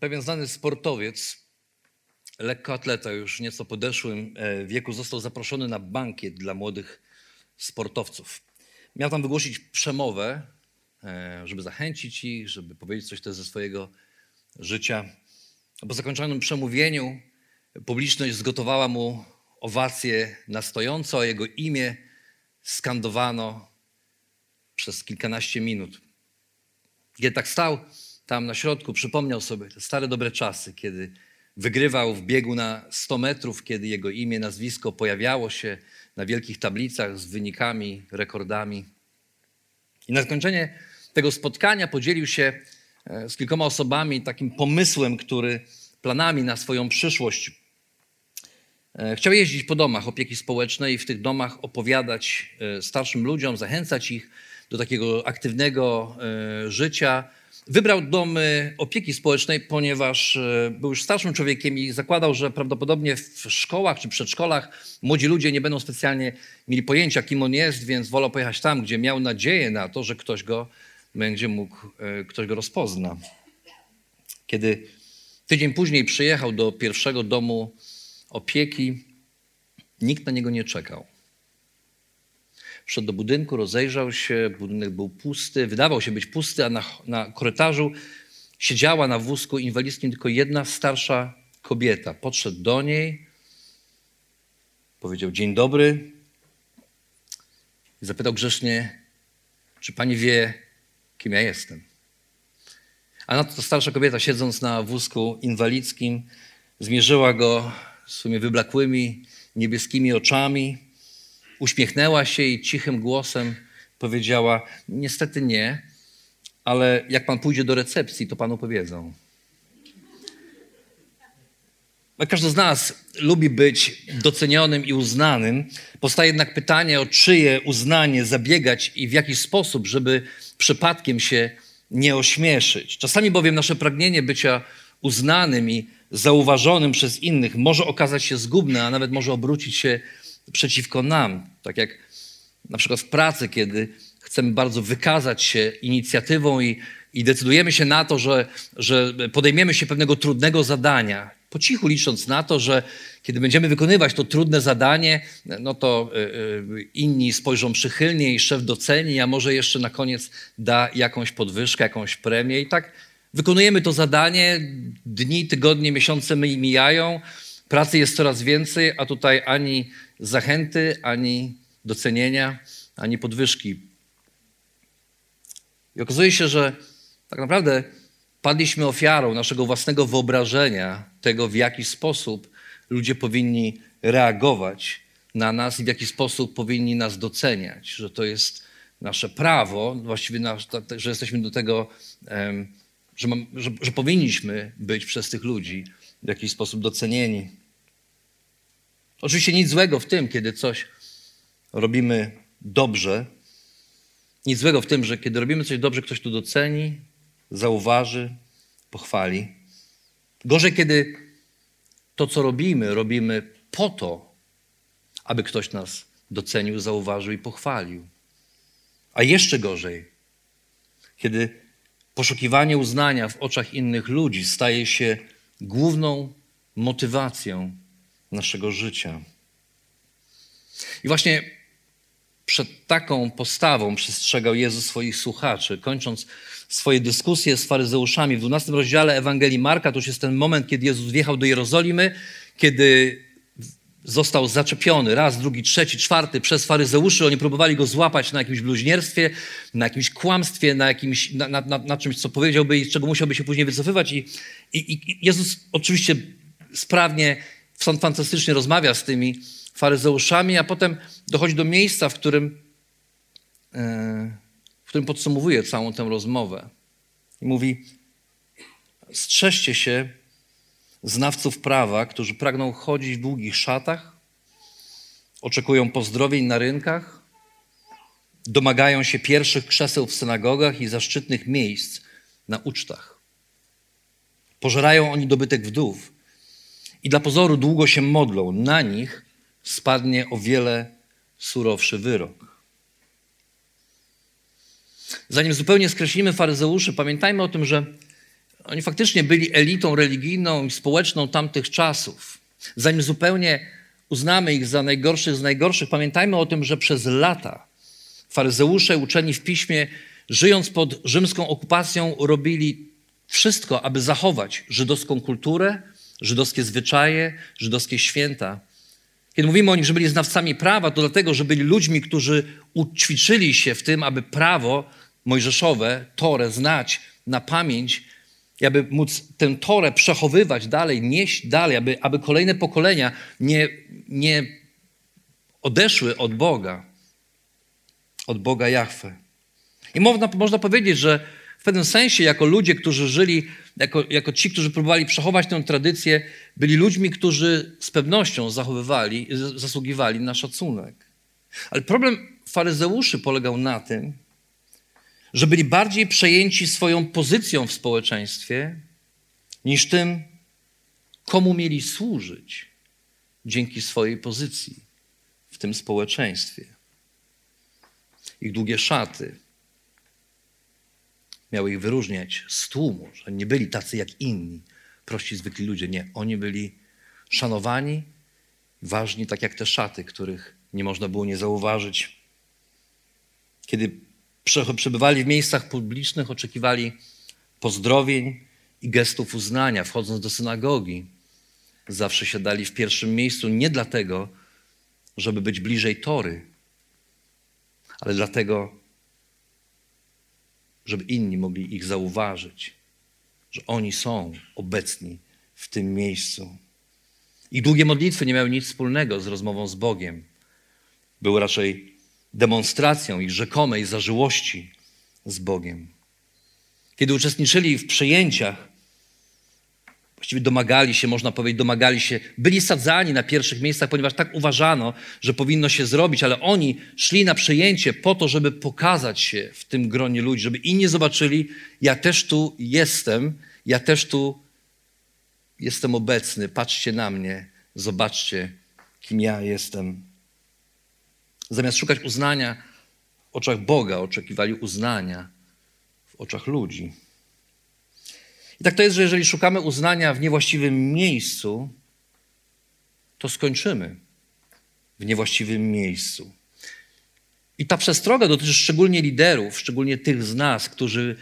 Pewien znany sportowiec, lekkoatleta już w nieco podeszłym wieku, został zaproszony na bankiet dla młodych sportowców. Miał tam wygłosić przemowę, żeby zachęcić ich, żeby powiedzieć coś też ze swojego życia. Po zakończonym przemówieniu publiczność zgotowała mu owację na stojąco, a jego imię skandowano przez kilkanaście minut. Kiedy tak stał tam na środku, przypomniał sobie te stare dobre czasy, kiedy wygrywał w biegu na 100 metrów, kiedy jego imię, nazwisko pojawiało się na wielkich tablicach z wynikami, rekordami. I na zakończenie tego spotkania podzielił się z kilkoma osobami takim pomysłem, planami na swoją przyszłość. Chciał jeździć po domach opieki społecznej i w tych domach opowiadać starszym ludziom, zachęcać ich do takiego aktywnego życia. Wybrał domy opieki społecznej, ponieważ był już starszym człowiekiem i zakładał, że prawdopodobnie w szkołach czy przedszkolach młodzi ludzie nie będą specjalnie mieli pojęcia, kim on jest, więc wolał pojechać tam, gdzie miał nadzieję na to, że ktoś go rozpozna. Kiedy tydzień później przyjechał do pierwszego domu opieki, nikt na niego nie czekał. Wszedł do budynku, rozejrzał się, budynek był pusty, wydawał się być pusty, a na korytarzu siedziała na wózku inwalidzkim tylko jedna starsza kobieta. Podszedł do niej, powiedział dzień dobry i zapytał grzecznie, czy pani wie, kim ja jestem. A na to ta starsza kobieta, siedząc na wózku inwalidzkim, zmierzyła go swoimi wyblakłymi, niebieskimi oczami. Uśmiechnęła się i cichym głosem powiedziała, niestety nie, ale jak pan pójdzie do recepcji, to panu powiedzą. Każdy z nas lubi być docenionym i uznanym. Powstaje jednak pytanie, o czyje uznanie zabiegać i w jaki sposób, żeby przypadkiem się nie ośmieszyć. Czasami bowiem nasze pragnienie bycia uznanym i zauważonym przez innych może okazać się zgubne, a nawet może obrócić się przeciwko nam, tak jak na przykład w pracy, kiedy chcemy bardzo wykazać się inicjatywą i decydujemy się na to, że podejmiemy się pewnego trudnego zadania, po cichu licząc na to, że kiedy będziemy wykonywać to trudne zadanie, no to inni spojrzą przychylnie i szef doceni, a może jeszcze na koniec da jakąś podwyżkę, jakąś premię i tak wykonujemy to zadanie, dni, tygodnie, miesiące mijają, pracy jest coraz więcej, a tutaj ani zachęty, ani docenienia, ani podwyżki. I okazuje się, że tak naprawdę padliśmy ofiarą naszego własnego wyobrażenia tego, w jaki sposób ludzie powinni reagować na nas i w jaki sposób powinni nas doceniać, że to jest nasze prawo, właściwie że jesteśmy do tego, że powinniśmy być przez tych ludzi w jakiś sposób docenieni. Oczywiście nic złego w tym, kiedy coś robimy dobrze. Nic złego w tym, że kiedy robimy coś dobrze, ktoś to doceni, zauważy, pochwali. Gorzej, kiedy to, co robimy po to, aby ktoś nas docenił, zauważył i pochwalił. A jeszcze gorzej, kiedy poszukiwanie uznania w oczach innych ludzi staje się główną motywacją naszego życia. I właśnie przed taką postawą przestrzegał Jezus swoich słuchaczy, kończąc swoje dyskusje z faryzeuszami. W 12 rozdziale Ewangelii Marka to już jest ten moment, kiedy Jezus wjechał do Jerozolimy, kiedy został zaczepiony raz, drugi, trzeci, czwarty przez faryzeuszy. Oni próbowali go złapać na jakimś bluźnierstwie, na jakimś kłamstwie, na czymś, co powiedziałby i z czego musiałby się później wycofywać. I Jezus oczywiście sprawnie, fantastycznie rozmawia z tymi faryzeuszami, a potem dochodzi do miejsca, w którym w którym podsumowuje całą tę rozmowę. I mówi: strzeżcie się znawców prawa, którzy pragną chodzić w długich szatach, oczekują pozdrowień na rynkach, domagają się pierwszych krzeseł w synagogach i zaszczytnych miejsc na ucztach. Pożerają oni dobytek wdów i dla pozoru długo się modlą. Na nich spadnie o wiele surowszy wyrok. Zanim zupełnie skreślimy faryzeuszy, pamiętajmy o tym, że oni faktycznie byli elitą religijną i społeczną tamtych czasów. Zanim zupełnie uznamy ich za najgorszych z najgorszych, pamiętajmy o tym, że przez lata faryzeusze uczeni w Piśmie, żyjąc pod rzymską okupacją, robili wszystko, aby zachować żydowską kulturę, żydowskie zwyczaje, żydowskie święta. Kiedy mówimy o nich, że byli znawcami prawa, to dlatego, że byli ludźmi, którzy ućwiczyli się w tym, aby prawo mojżeszowe, Torę, znać na pamięć i aby móc tę Torę przechowywać dalej, nieść dalej, aby kolejne pokolenia nie odeszły od Boga Jahwe. I można powiedzieć, że w pewnym sensie jako ludzie, którzy żyli, jako ci, którzy próbowali przechować tę tradycję, byli ludźmi, którzy z pewnością zasługiwali na szacunek. Ale problem faryzeuszy polegał na tym, że byli bardziej przejęci swoją pozycją w społeczeństwie niż tym, komu mieli służyć dzięki swojej pozycji w tym społeczeństwie. Ich długie szaty miały ich wyróżniać z tłumu, że nie byli tacy jak inni, prości, zwykli ludzie. Nie, oni byli szanowani, ważni, tak jak te szaty, których nie można było nie zauważyć. Kiedy przebywali w miejscach publicznych, oczekiwali pozdrowień i gestów uznania. Wchodząc do synagogi, zawsze siadali w pierwszym miejscu nie dlatego, żeby być bliżej Tory, ale dlatego, żeby inni mogli ich zauważyć, że oni są obecni w tym miejscu. Ich długie modlitwy nie miały nic wspólnego z rozmową z Bogiem. Były raczej demonstracją ich rzekomej zażyłości z Bogiem. Kiedy uczestniczyli w przyjęciach, właściwie domagali się, byli sadzani na pierwszych miejscach, ponieważ tak uważano, że powinno się zrobić, ale oni szli na przyjęcie po to, żeby pokazać się w tym gronie ludzi, żeby inni zobaczyli, ja też tu jestem, ja też tu jestem obecny, patrzcie na mnie, zobaczcie, kim ja jestem. Zamiast szukać uznania w oczach Boga, oczekiwali uznania w oczach ludzi. I tak to jest, że jeżeli szukamy uznania w niewłaściwym miejscu, to skończymy w niewłaściwym miejscu. I ta przestroga dotyczy szczególnie liderów, szczególnie tych z nas, którzy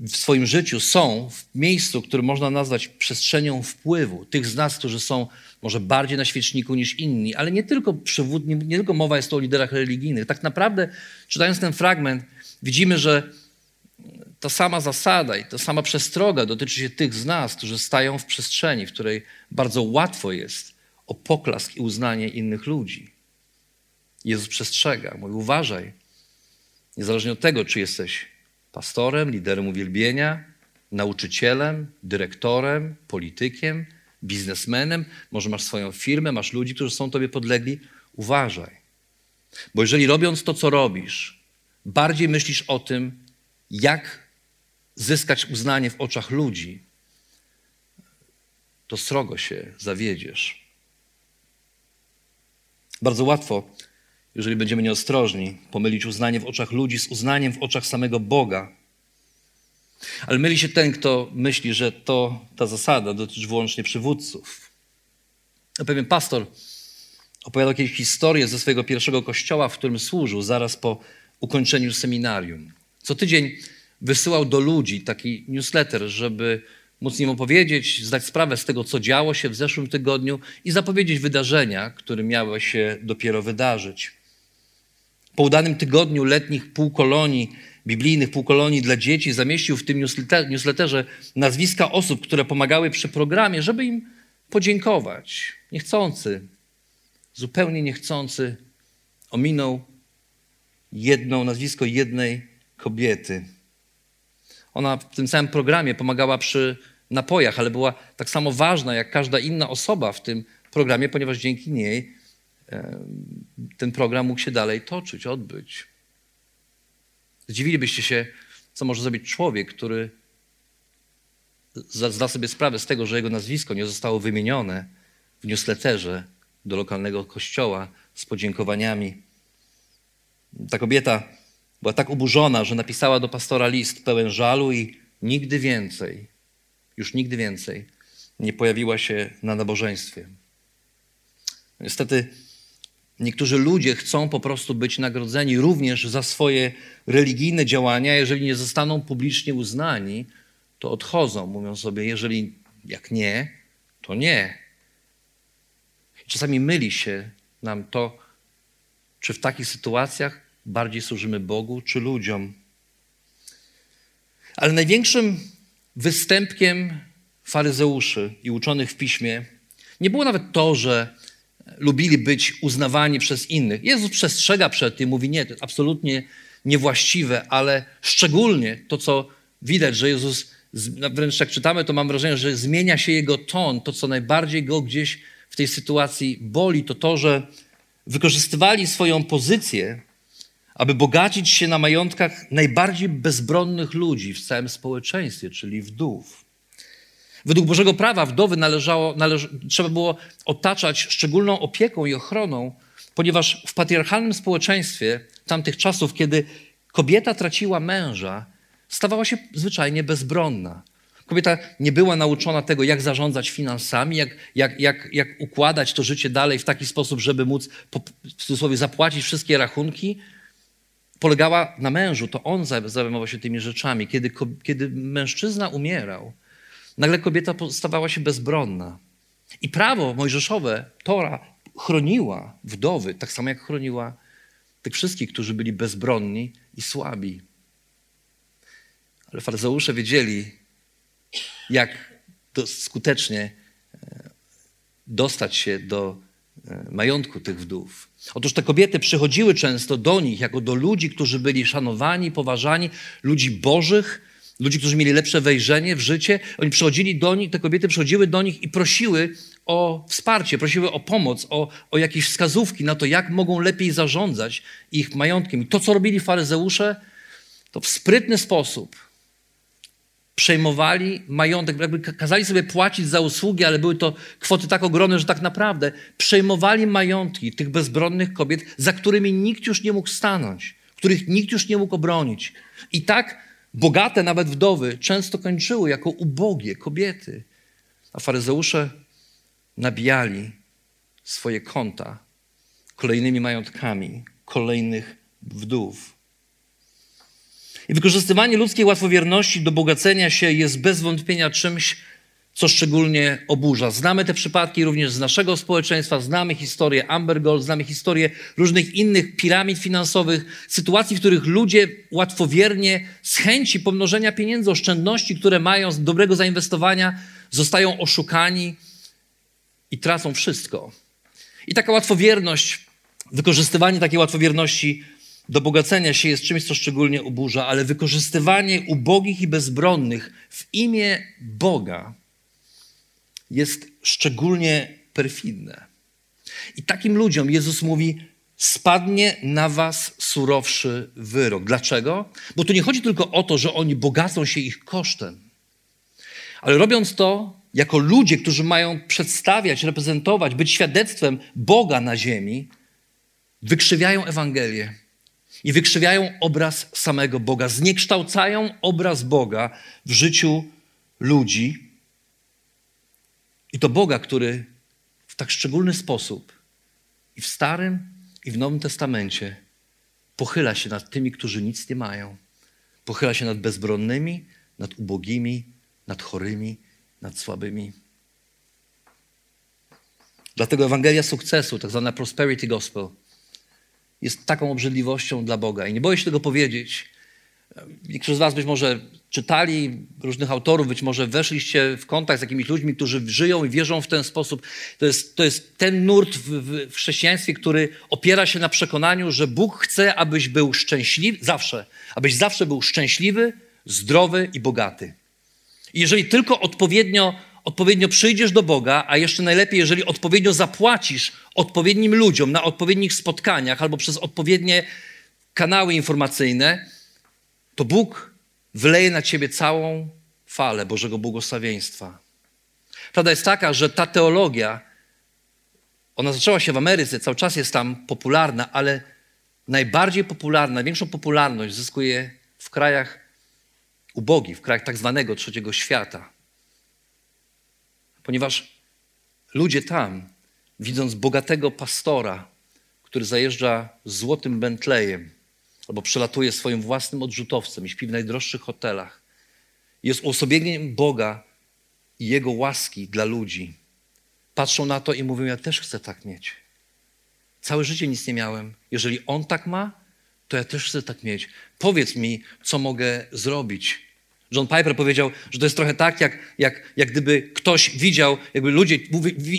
w swoim życiu są w miejscu, które można nazwać przestrzenią wpływu. Tych z nas, którzy są może bardziej na świeczniku niż inni, ale nie tylko przywódni, nie tylko mowa jest tu o liderach religijnych. Tak naprawdę, czytając ten fragment, widzimy, że ta sama zasada i ta sama przestroga dotyczy się tych z nas, którzy stają w przestrzeni, w której bardzo łatwo jest o poklask i uznanie innych ludzi. Jezus przestrzega, mówi: uważaj, niezależnie od tego, czy jesteś pastorem, liderem uwielbienia, nauczycielem, dyrektorem, politykiem, biznesmenem, może masz swoją firmę, masz ludzi, którzy są tobie podlegli, uważaj. Bo jeżeli robiąc to, co robisz, bardziej myślisz o tym, jak zyskać uznanie w oczach ludzi, to srogo się zawiedziesz. Bardzo łatwo, jeżeli będziemy nieostrożni, pomylić uznanie w oczach ludzi z uznaniem w oczach samego Boga. Ale myli się ten, kto myśli, że ta zasada dotyczy wyłącznie przywódców. Pewien pastor opowiadał kiedyś historię ze swojego pierwszego kościoła, w którym służył zaraz po ukończeniu seminarium. Co tydzień wysyłał do ludzi taki newsletter, żeby móc im opowiedzieć, zdać sprawę z tego, co działo się w zeszłym tygodniu i zapowiedzieć wydarzenia, które miały się dopiero wydarzyć. Po udanym tygodniu letnich półkolonii, biblijnych półkolonii dla dzieci, zamieścił w tym newsletterze nazwiska osób, które pomagały przy programie, żeby im podziękować. Niechcący, zupełnie niechcący, ominął nazwisko jednej kobiety. Ona w tym samym programie pomagała przy napojach, ale była tak samo ważna jak każda inna osoba w tym programie, ponieważ dzięki niej ten program mógł się dalej toczyć, odbyć. Zdziwilibyście się, co może zrobić człowiek, który zda sobie sprawę z tego, że jego nazwisko nie zostało wymienione w newsletterze do lokalnego kościoła z podziękowaniami. Ta kobieta była tak oburzona, że napisała do pastora list pełen żalu i nigdy więcej, już nigdy więcej nie pojawiła się na nabożeństwie. Niestety niektórzy ludzie chcą po prostu być nagrodzeni również za swoje religijne działania. Jeżeli nie zostaną publicznie uznani, to odchodzą. Mówią sobie, jeżeli jak nie, to nie. Czasami myli się nam to, czy w takich sytuacjach bardziej służymy Bogu, czy ludziom. Ale największym występkiem faryzeuszy i uczonych w Piśmie nie było nawet to, że lubili być uznawani przez innych. Jezus przestrzega przed tym, mówi nie, to absolutnie niewłaściwe, ale szczególnie to, co widać, że Jezus, wręcz jak czytamy, to mam wrażenie, że zmienia się jego ton. To, co najbardziej go gdzieś w tej sytuacji boli, to to, że wykorzystywali swoją pozycję, aby bogacić się na majątkach najbardziej bezbronnych ludzi w całym społeczeństwie, czyli wdów. Według Bożego prawa wdowy trzeba było otaczać szczególną opieką i ochroną, ponieważ w patriarchalnym społeczeństwie tamtych czasów, kiedy kobieta traciła męża, stawała się zwyczajnie bezbronna. Kobieta nie była nauczona tego, jak zarządzać finansami, jak układać to życie dalej w taki sposób, żeby móc w cudzysłowie zapłacić wszystkie rachunki. Polegała na mężu, to on zajmował się tymi rzeczami. Kiedy mężczyzna umierał, nagle kobieta stawała się bezbronna. I prawo mojżeszowe, Tora, chroniła wdowy, tak samo jak chroniła tych wszystkich, którzy byli bezbronni i słabi. Ale faryzeusze wiedzieli, jak skutecznie dostać się do majątku tych wdów. Otóż te kobiety przychodziły często do nich jako do ludzi, którzy byli szanowani, poważani, ludzi bożych, ludzi, którzy mieli lepsze wejrzenie w życie. Oni przychodzili do nich, te kobiety przychodziły do nich i prosiły o wsparcie, prosiły o pomoc, o jakieś wskazówki na to, jak mogą lepiej zarządzać ich majątkiem. I to, co robili faryzeusze, to w sprytny sposób przejmowali majątek, jakby kazali sobie płacić za usługi, ale były to kwoty tak ogromne, że tak naprawdę przejmowali majątki tych bezbronnych kobiet, za którymi nikt już nie mógł stanąć, których nikt już nie mógł obronić. I tak bogate nawet wdowy często kończyły jako ubogie kobiety, a faryzeusze nabijali swoje konta kolejnymi majątkami kolejnych wdów. I wykorzystywanie ludzkiej łatwowierności do bogacenia się jest bez wątpienia czymś, co szczególnie oburza. Znamy te przypadki również z naszego społeczeństwa, znamy historię Amber Gold, znamy historię różnych innych piramid finansowych, sytuacji, w których ludzie łatwowiernie z chęci pomnożenia pieniędzy, oszczędności, które mają z dobrego zainwestowania, zostają oszukani i tracą wszystko. I taka łatwowierność, wykorzystywanie takiej łatwowierności do bogacenia się jest czymś, co szczególnie oburza, ale wykorzystywanie ubogich i bezbronnych w imię Boga jest szczególnie perfidne. I takim ludziom Jezus mówi, spadnie na was surowszy wyrok. Dlaczego? Bo tu nie chodzi tylko o to, że oni bogacą się ich kosztem, ale robiąc to jako ludzie, którzy mają przedstawiać, reprezentować, być świadectwem Boga na ziemi, wykrzywiają Ewangelię. I wykrzywiają obraz samego Boga, zniekształcają obraz Boga w życiu ludzi. I to Boga, który w tak szczególny sposób i w Starym, i w Nowym Testamencie pochyla się nad tymi, którzy nic nie mają. Pochyla się nad bezbronnymi, nad ubogimi, nad chorymi, nad słabymi. Dlatego Ewangelia sukcesu, tak zwana prosperity gospel, jest taką obrzydliwością dla Boga. I nie boję się tego powiedzieć. Niektórzy z was być może czytali różnych autorów, być może weszliście w kontakt z jakimiś ludźmi, którzy żyją i wierzą w ten sposób. To jest ten nurt w chrześcijaństwie, który opiera się na przekonaniu, że Bóg chce, abyś był szczęśliwy, zawsze. Abyś zawsze był szczęśliwy, zdrowy i bogaty. I jeżeli tylko odpowiednio przyjdziesz do Boga, a jeszcze najlepiej, jeżeli odpowiednio zapłacisz odpowiednim ludziom na odpowiednich spotkaniach albo przez odpowiednie kanały informacyjne, to Bóg wyleje na ciebie całą falę Bożego błogosławieństwa. Prawda jest taka, że ta teologia, ona zaczęła się w Ameryce, cały czas jest tam popularna, ale najbardziej popularna, największą popularność zyskuje w krajach ubogich, w krajach tak zwanego trzeciego świata. Ponieważ ludzie tam, widząc bogatego pastora, który zajeżdża złotym Bentleyem albo przelatuje swoim własnym odrzutowcem i śpi w najdroższych hotelach, jest uosobieniem Boga i Jego łaski dla ludzi. Patrzą na to i mówią, ja też chcę tak mieć. Całe życie nic nie miałem. Jeżeli on tak ma, to ja też chcę tak mieć. Powiedz mi, co mogę zrobić. John Piper powiedział, że to jest trochę tak, jak gdyby ktoś widział, jakby ludzie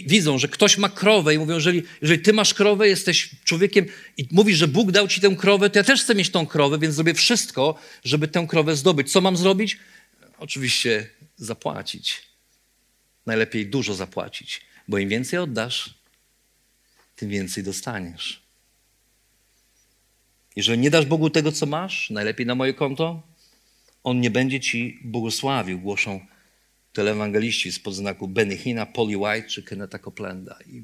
widzą, że ktoś ma krowę i mówią, jeżeli ty masz krowę, jesteś człowiekiem i mówisz, że Bóg dał ci tę krowę, to ja też chcę mieć tą krowę, więc zrobię wszystko, żeby tę krowę zdobyć. Co mam zrobić? Oczywiście zapłacić. Najlepiej dużo zapłacić, bo im więcej oddasz, tym więcej dostaniesz. Jeżeli nie dasz Bogu tego, co masz, najlepiej na moje konto, on nie będzie ci błogosławił, głoszą teleewangeliści z podznaku Benny Hinna, Polly White czy Kennetha Coplanda. I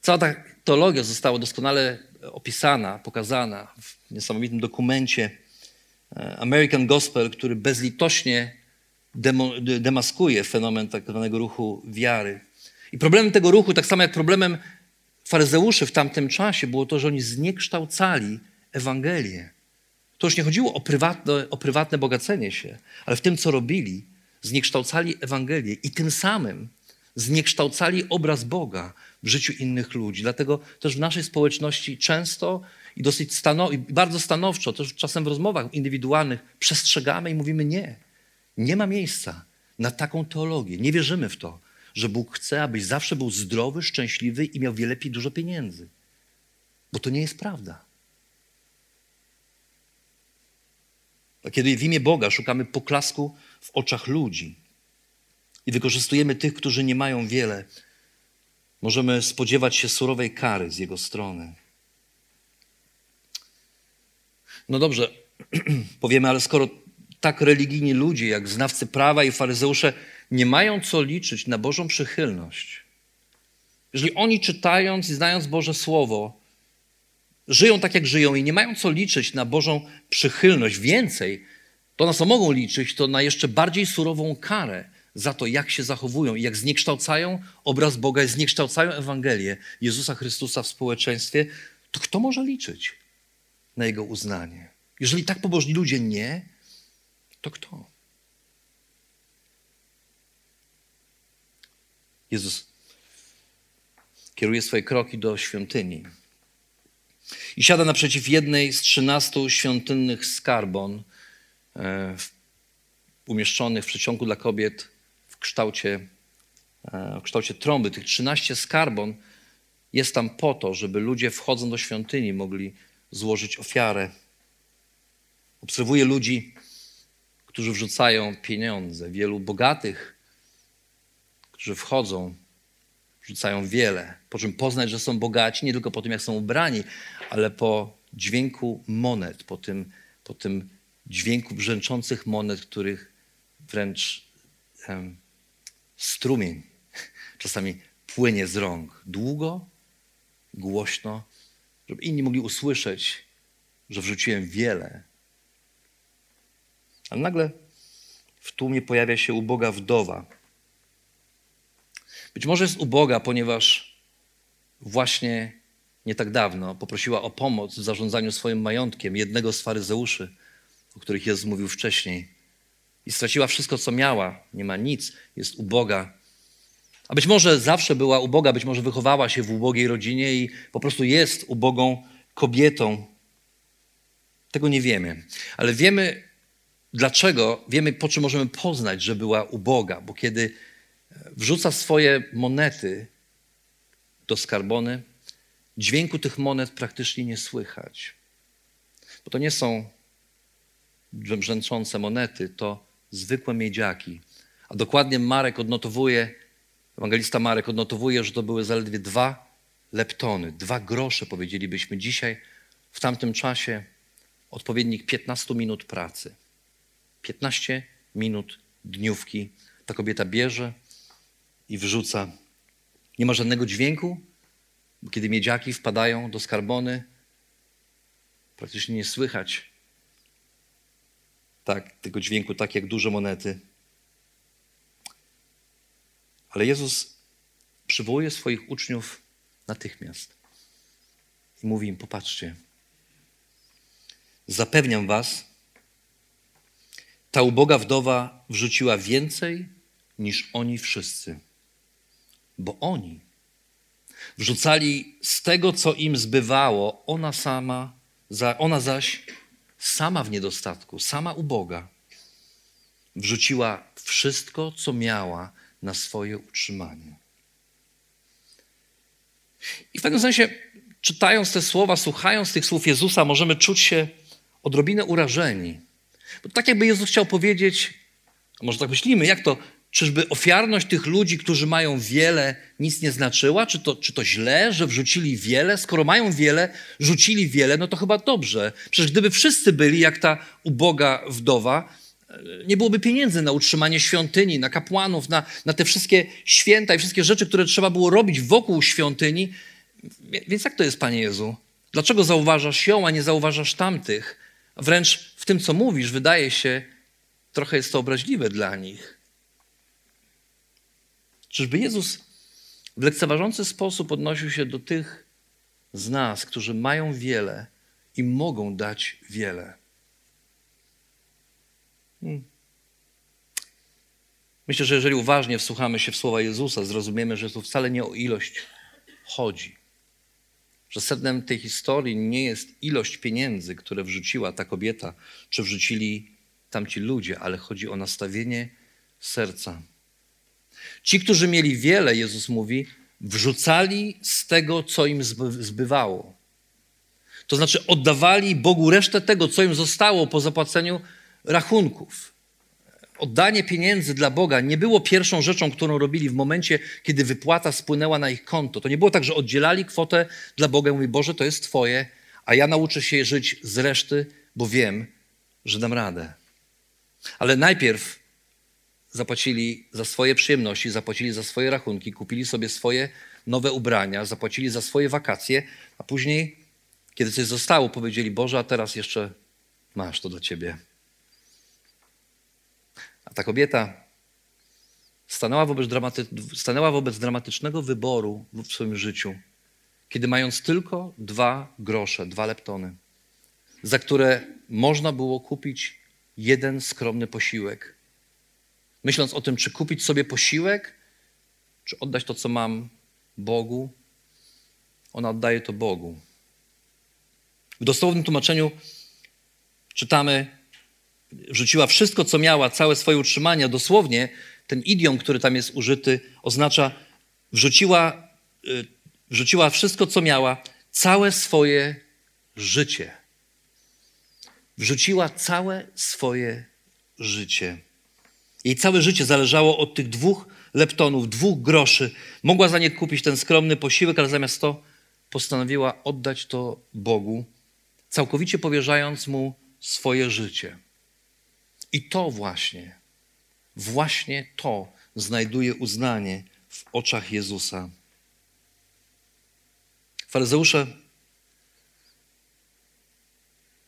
cała ta teologia została doskonale opisana, pokazana w niesamowitym dokumencie American Gospel, który bezlitośnie demaskuje fenomen tak zwanego ruchu wiary. I problemem tego ruchu, tak samo jak problemem faryzeuszy w tamtym czasie, było to, że oni zniekształcali Ewangelię. To już nie chodziło o prywatne bogacenie się, ale w tym, co robili, zniekształcali Ewangelię i tym samym zniekształcali obraz Boga w życiu innych ludzi. Dlatego też w naszej społeczności często i dosyć bardzo stanowczo, też czasem w rozmowach indywidualnych przestrzegamy i mówimy nie. Nie ma miejsca na taką teologię. Nie wierzymy w to, że Bóg chce, abyś zawsze był zdrowy, szczęśliwy i miał wiele dużo pieniędzy. Bo to nie jest prawda. A kiedy w imię Boga szukamy poklasku w oczach ludzi i wykorzystujemy tych, którzy nie mają wiele, możemy spodziewać się surowej kary z jego strony. No dobrze, powiemy, ale skoro tak religijni ludzie jak znawcy prawa i faryzeusze nie mają co liczyć na Bożą przychylność, jeżeli oni czytając i znając Boże Słowo żyją tak, jak żyją i nie mają co liczyć na Bożą przychylność. Więcej, to na co mogą liczyć, to na jeszcze bardziej surową karę za to, jak się zachowują i jak zniekształcają obraz Boga i zniekształcają Ewangelię Jezusa Chrystusa w społeczeństwie, to kto może liczyć na Jego uznanie? Jeżeli tak pobożni ludzie nie, to kto? Jezus kieruje swoje kroki do świątyni i siada naprzeciw jednej z 13 świątynnych skarbon umieszczonych w przeciągu dla kobiet w kształcie trąby. Tych 13 skarbon jest tam po to, żeby ludzie wchodząc do świątyni mogli złożyć ofiarę. Obserwuję ludzi, którzy wrzucają pieniądze. Wielu bogatych, którzy wchodzą, rzucają wiele, po czym poznać, że są bogaci, nie tylko po tym, jak są ubrani, ale po dźwięku monet, po tym dźwięku brzęczących monet, których wręcz strumień czasami płynie z rąk. Długo, głośno, żeby inni mogli usłyszeć, że wrzuciłem wiele. Ale nagle w tłumie pojawia się uboga wdowa. Być może jest uboga, ponieważ właśnie nie tak dawno poprosiła o pomoc w zarządzaniu swoim majątkiem jednego z faryzeuszy, o których Jezus mówił wcześniej. I straciła wszystko, co miała. Nie ma nic. Jest uboga. A być może zawsze była uboga, być może wychowała się w ubogiej rodzinie i po prostu jest ubogą kobietą. Tego nie wiemy. Ale wiemy, Dlaczego? Wiemy, po czym możemy poznać, że była uboga, bo kiedy wrzuca swoje monety do skarbony, dźwięku tych monet praktycznie nie słychać. Bo to nie są brzęczące monety, to zwykłe miedziaki. A dokładnie ewangelista Marek odnotowuje, że to były zaledwie 2 leptony, 2 grosze, powiedzielibyśmy dzisiaj, w tamtym czasie odpowiednik 15 minut pracy. 15 minut dniówki ta kobieta bierze i wrzuca. Nie ma żadnego dźwięku, bo kiedy miedziaki wpadają do skarbony, praktycznie nie słychać tego dźwięku, tak jak duże monety. Ale Jezus przywołuje swoich uczniów natychmiast i mówi im: popatrzcie, zapewniam was, ta uboga wdowa wrzuciła więcej niż oni wszyscy, bo oni wrzucali z tego, co im zbywało, ona zaś sama w niedostatku, sama uboga, wrzuciła wszystko, co miała na swoje utrzymanie. I w pewnym sensie, czytając te słowa, słuchając tych słów Jezusa, możemy czuć się odrobinę urażeni. Bo tak jakby Jezus chciał powiedzieć, a może tak myślimy, jak to, czyżby ofiarność tych ludzi, którzy mają wiele, nic nie znaczyła? Czy to źle, że wrzucili wiele? Skoro mają wiele, rzucili wiele, no to chyba dobrze. Przecież gdyby wszyscy byli jak ta uboga wdowa, nie byłoby pieniędzy na utrzymanie świątyni, na kapłanów, na te wszystkie święta i wszystkie rzeczy, które trzeba było robić wokół świątyni. Więc jak to jest, Panie Jezu? Dlaczego zauważasz ją, a nie zauważasz tamtych? Wręcz w tym, co mówisz, wydaje się, trochę jest to obraźliwe dla nich. Czyżby Jezus w lekceważący sposób odnosił się do tych z nas, którzy mają wiele i mogą dać wiele? Myślę, że jeżeli uważnie wsłuchamy się w słowa Jezusa, zrozumiemy, że tu wcale nie o ilość chodzi. Że sednem tej historii nie jest ilość pieniędzy, które wrzuciła ta kobieta, czy wrzucili tamci ludzie, ale chodzi o nastawienie serca. Ci, którzy mieli wiele, Jezus mówi, wrzucali z tego, co im zbywało. To znaczy oddawali Bogu resztę tego, co im zostało po zapłaceniu rachunków. Oddanie pieniędzy dla Boga nie było pierwszą rzeczą, którą robili w momencie, kiedy wypłata spłynęła na ich konto. To nie było tak, że oddzielali kwotę dla Boga i mówi: Boże, to jest Twoje, a ja nauczę się żyć z reszty, bo wiem, że dam radę. Ale najpierw zapłacili za swoje przyjemności, zapłacili za swoje rachunki, kupili sobie swoje nowe ubrania, zapłacili za swoje wakacje, a później, kiedy coś zostało, powiedzieli: Boże, a teraz jeszcze masz to dla Ciebie. A ta kobieta stanęła wobec dramatycznego wyboru w swoim życiu, kiedy mając tylko 2 grosze, 2 leptony, za które można było kupić 1 skromny posiłek. Myśląc o tym, czy kupić sobie posiłek, czy oddać to, co mam, Bogu, ona oddaje to Bogu. W dosłownym tłumaczeniu czytamy: rzuciła wszystko, co miała, całe swoje utrzymania. Dosłownie ten idiom, który tam jest użyty, oznacza: wrzuciła wszystko, co miała, całe swoje życie. Wrzuciła całe swoje życie. Jej całe życie zależało od tych 2 leptonów, 2 groszy. Mogła za nie kupić ten skromny posiłek, ale zamiast to postanowiła oddać to Bogu, całkowicie powierzając Mu swoje życie. I to właśnie to znajduje uznanie w oczach Jezusa. Faryzeusze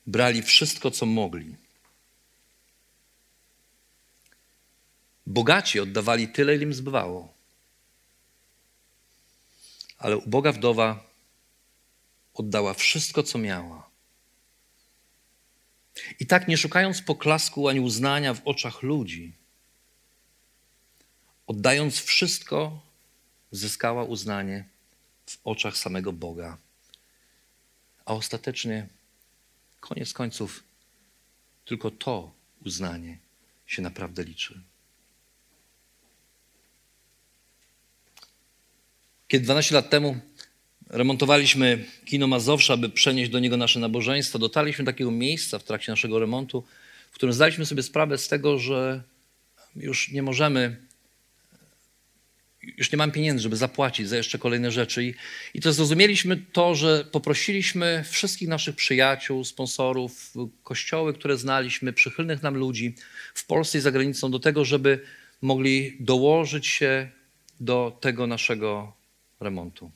brali wszystko, co mogli. Bogaci oddawali tyle, ile im zbywało. Ale uboga wdowa oddała wszystko, co miała. I tak, nie szukając poklasku ani uznania w oczach ludzi, oddając wszystko, zyskała uznanie w oczach samego Boga. A ostatecznie, koniec końców, tylko to uznanie się naprawdę liczy. Kiedy 12 lat temu remontowaliśmy Kino Mazowsza, aby przenieść do niego nasze nabożeństwo, dotarliśmy do takiego miejsca w trakcie naszego remontu, w którym zdaliśmy sobie sprawę z tego, że już nie mamy pieniędzy, żeby zapłacić za jeszcze kolejne rzeczy. I to zrozumieliśmy to, że poprosiliśmy wszystkich naszych przyjaciół, sponsorów, kościoły, które znaliśmy, przychylnych nam ludzi w Polsce i za granicą do tego, żeby mogli dołożyć się do tego naszego remontu.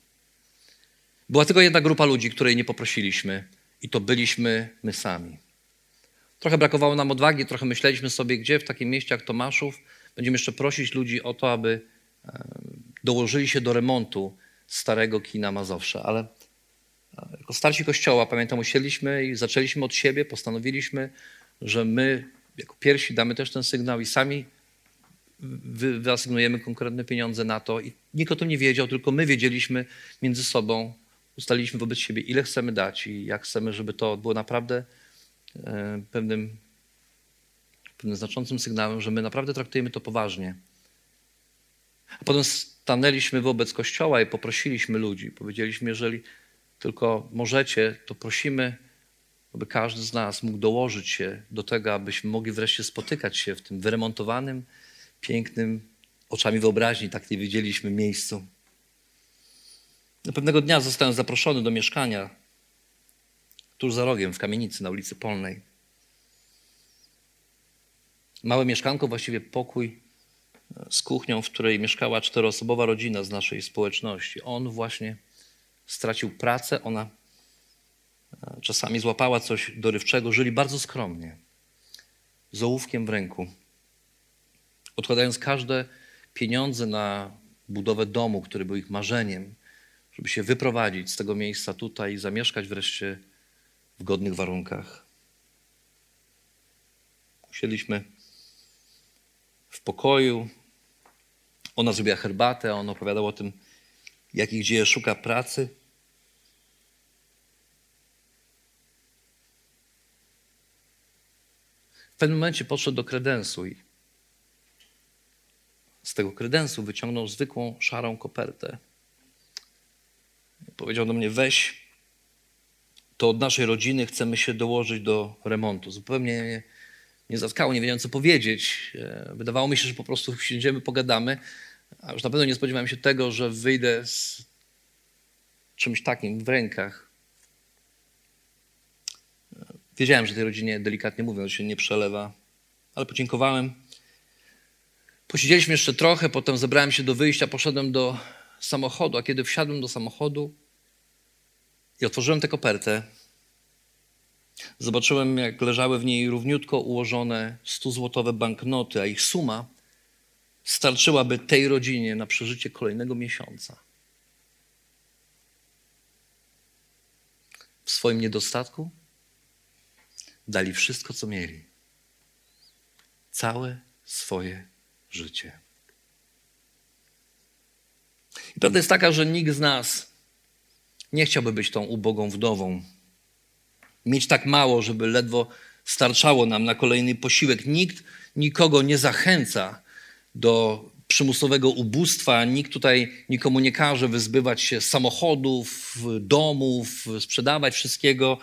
Była tylko jedna grupa ludzi, której nie poprosiliśmy i to byliśmy my sami. Trochę brakowało nam odwagi, trochę myśleliśmy sobie, gdzie w takim mieście jak Tomaszów będziemy jeszcze prosić ludzi o to, aby dołożyli się do remontu starego Kina Mazowsza. Ale jako starsi Kościoła, pamiętam, usiedliśmy i zaczęliśmy od siebie, postanowiliśmy, że my jako pierwsi damy też ten sygnał i sami wyasygnujemy konkretne pieniądze na to. I nikt o tym nie wiedział, tylko my wiedzieliśmy między sobą, ustaliliśmy wobec siebie, ile chcemy dać i jak chcemy, żeby to było naprawdę pewnym znaczącym sygnałem, że my naprawdę traktujemy to poważnie. A potem stanęliśmy wobec Kościoła i poprosiliśmy ludzi. Powiedzieliśmy, jeżeli tylko możecie, to prosimy, aby każdy z nas mógł dołożyć się do tego, abyśmy mogli wreszcie spotykać się w tym wyremontowanym, pięknym, oczami wyobraźni, tak nie widzieliśmy, miejscu. No, pewnego dnia zostałem zaproszony do mieszkania tuż za rogiem, w kamienicy na ulicy Polnej. Małe mieszkanko, właściwie pokój z kuchnią, w której mieszkała 4-osobowa rodzina z naszej społeczności. On właśnie stracił pracę, ona czasami złapała coś dorywczego. Żyli bardzo skromnie, z ołówkiem w ręku, odkładając każde pieniądze na budowę domu, który był ich marzeniem, żeby się wyprowadzić z tego miejsca tutaj i zamieszkać wreszcie w godnych warunkach. Usiedliśmy w pokoju. Ona zrobiła herbatę, a on opowiadał o tym, jak i gdzie szuka pracy. W pewnym momencie podszedł do kredensu i z tego kredensu wyciągnął zwykłą, szarą kopertę. Powiedział do mnie, weź, to od naszej rodziny chcemy się dołożyć do remontu. Zupełnie mnie zatkało, nie wiedziałem, co powiedzieć. Wydawało mi się, że po prostu siedzimy, pogadamy, a już na pewno nie spodziewałem się tego, że wyjdę z czymś takim w rękach. Wiedziałem, że tej rodzinie, delikatnie mówiąc, się nie przelewa, ale podziękowałem. Posiedzieliśmy jeszcze trochę, potem zebrałem się do wyjścia, poszedłem do samochodu, a kiedy wsiadłem do samochodu i otworzyłem tę kopertę, zobaczyłem, jak leżały w niej równiutko ułożone 100-złotowe banknoty, a ich suma starczyłaby tej rodzinie na przeżycie kolejnego miesiąca. W swoim niedostatku dali wszystko, co mieli. Całe swoje życie. I prawda jest taka, że nikt z nas nie chciałby być tą ubogą wdową. Mieć tak mało, żeby ledwo starczało nam na kolejny posiłek. Nikt nikogo nie zachęca do przymusowego ubóstwa. Nikt tutaj nikomu nie każe wyzbywać się samochodów, domów, sprzedawać wszystkiego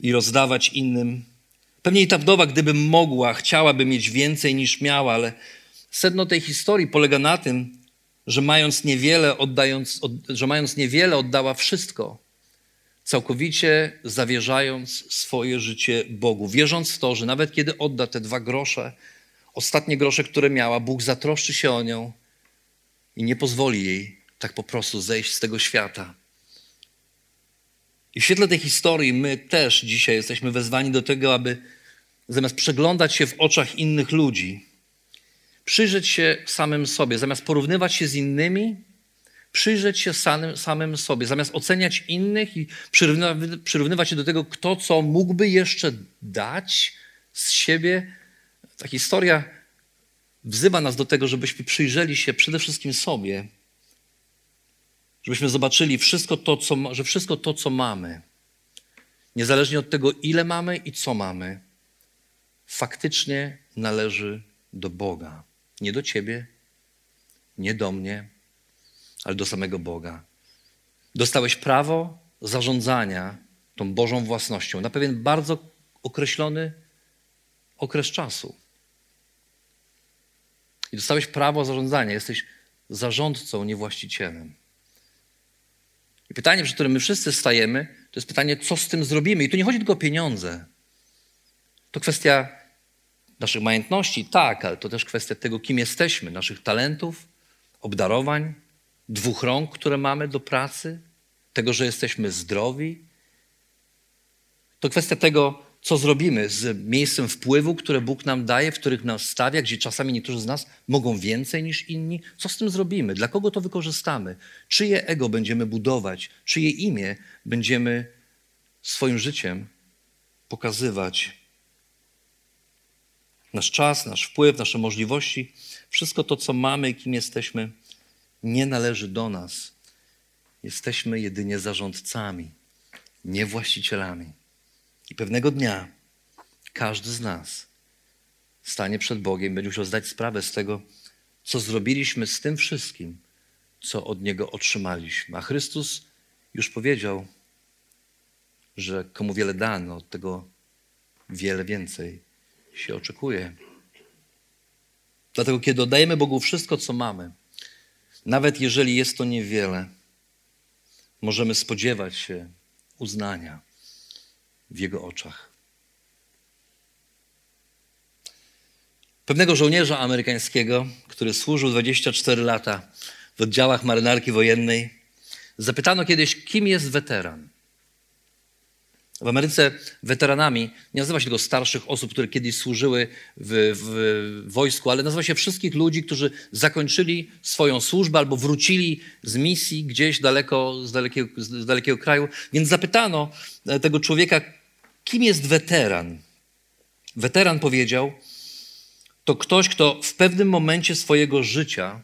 i rozdawać innym. Pewnie i ta wdowa, gdyby mogła, chciałaby mieć więcej niż miała, ale sedno tej historii polega na tym, że mając niewiele, oddała wszystko, całkowicie zawierzając swoje życie Bogu. Wierząc w to, że nawet kiedy odda te 2 grosze, ostatnie grosze, które miała, Bóg zatroszczy się o nią i nie pozwoli jej tak po prostu zejść z tego świata. I w świetle tej historii my też dzisiaj jesteśmy wezwani do tego, aby zamiast przeglądać się w oczach innych ludzi, przyjrzeć się samym sobie, zamiast porównywać się z innymi, przyjrzeć się samym sobie, zamiast oceniać innych i przyrównywać się do tego, kto co mógłby jeszcze dać z siebie. Ta historia wzywa nas do tego, żebyśmy przyjrzeli się przede wszystkim sobie, żebyśmy zobaczyli wszystko to, co mamy, niezależnie od tego, ile mamy i co mamy, faktycznie należy do Boga. Nie do ciebie, nie do mnie, ale do samego Boga. Dostałeś prawo zarządzania tą Bożą własnością na pewien bardzo określony okres czasu. I dostałeś prawo zarządzania. Jesteś zarządcą, nie właścicielem. I pytanie, przy którym my wszyscy stajemy, to jest pytanie, co z tym zrobimy. I tu nie chodzi tylko o pieniądze. To kwestia naszych majątności, tak, ale to też kwestia tego, kim jesteśmy. Naszych talentów, obdarowań, 2 rąk, które mamy do pracy, tego, że jesteśmy zdrowi. To kwestia tego, co zrobimy z miejscem wpływu, które Bóg nam daje, w których nas stawia, gdzie czasami niektórzy z nas mogą więcej niż inni. Co z tym zrobimy? Dla kogo to wykorzystamy? Czyje ego będziemy budować? Czyje imię będziemy swoim życiem pokazywać? Nasz czas, nasz wpływ, nasze możliwości, wszystko to, co mamy i kim jesteśmy, nie należy do nas. Jesteśmy jedynie zarządcami, nie właścicielami. I pewnego dnia każdy z nas stanie przed Bogiem i będzie musiał zdać sprawę z tego, co zrobiliśmy z tym wszystkim, co od Niego otrzymaliśmy. A Chrystus już powiedział, że komu wiele dano, od tego wiele więcej się oczekuje. Dlatego kiedy oddajemy Bogu wszystko, co mamy, nawet jeżeli jest to niewiele, możemy spodziewać się uznania w Jego oczach. Pewnego żołnierza amerykańskiego, który służył 24 lata w oddziałach marynarki wojennej, zapytano kiedyś, kim jest weteran. W Ameryce weteranami nie nazywa się tylko starszych osób, które kiedyś służyły w wojsku, ale nazywa się wszystkich ludzi, którzy zakończyli swoją służbę albo wrócili z misji gdzieś daleko, z dalekiego kraju. Więc zapytano tego człowieka, kim jest weteran? Weteran powiedział, to ktoś, kto w pewnym momencie swojego życia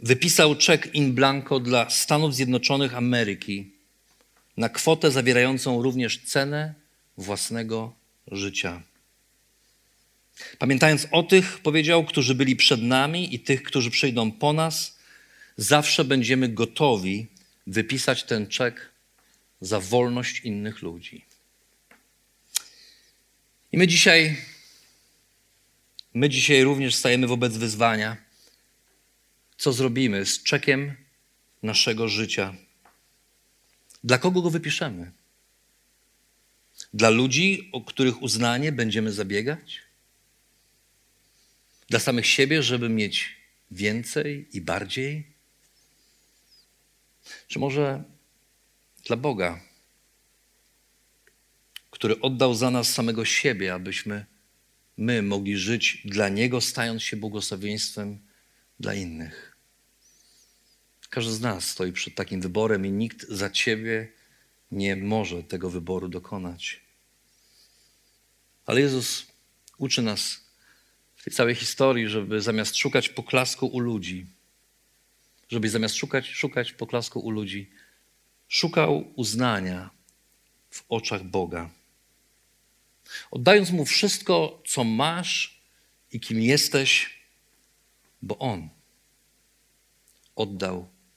wypisał czek in blanco dla Stanów Zjednoczonych Ameryki na kwotę zawierającą również cenę własnego życia. Pamiętając o tych, powiedział, którzy byli przed nami i tych, którzy przyjdą po nas, zawsze będziemy gotowi wypisać ten czek za wolność innych ludzi. I my dzisiaj również stajemy wobec wyzwania, co zrobimy z czekiem naszego życia. Dla kogo go wypiszemy? Dla ludzi, o których uznanie będziemy zabiegać? Dla samych siebie, żeby mieć więcej i bardziej? Czy może dla Boga, który oddał za nas samego siebie, abyśmy my mogli żyć dla Niego, stając się błogosławieństwem dla innych? Każdy z nas stoi przed takim wyborem i nikt za ciebie nie może tego wyboru dokonać. Ale Jezus uczy nas w tej całej historii, żeby zamiast szukać poklasku u ludzi, szukać poklasku u ludzi, szukał uznania w oczach Boga. Oddając Mu wszystko, co masz i kim jesteś, bo On oddał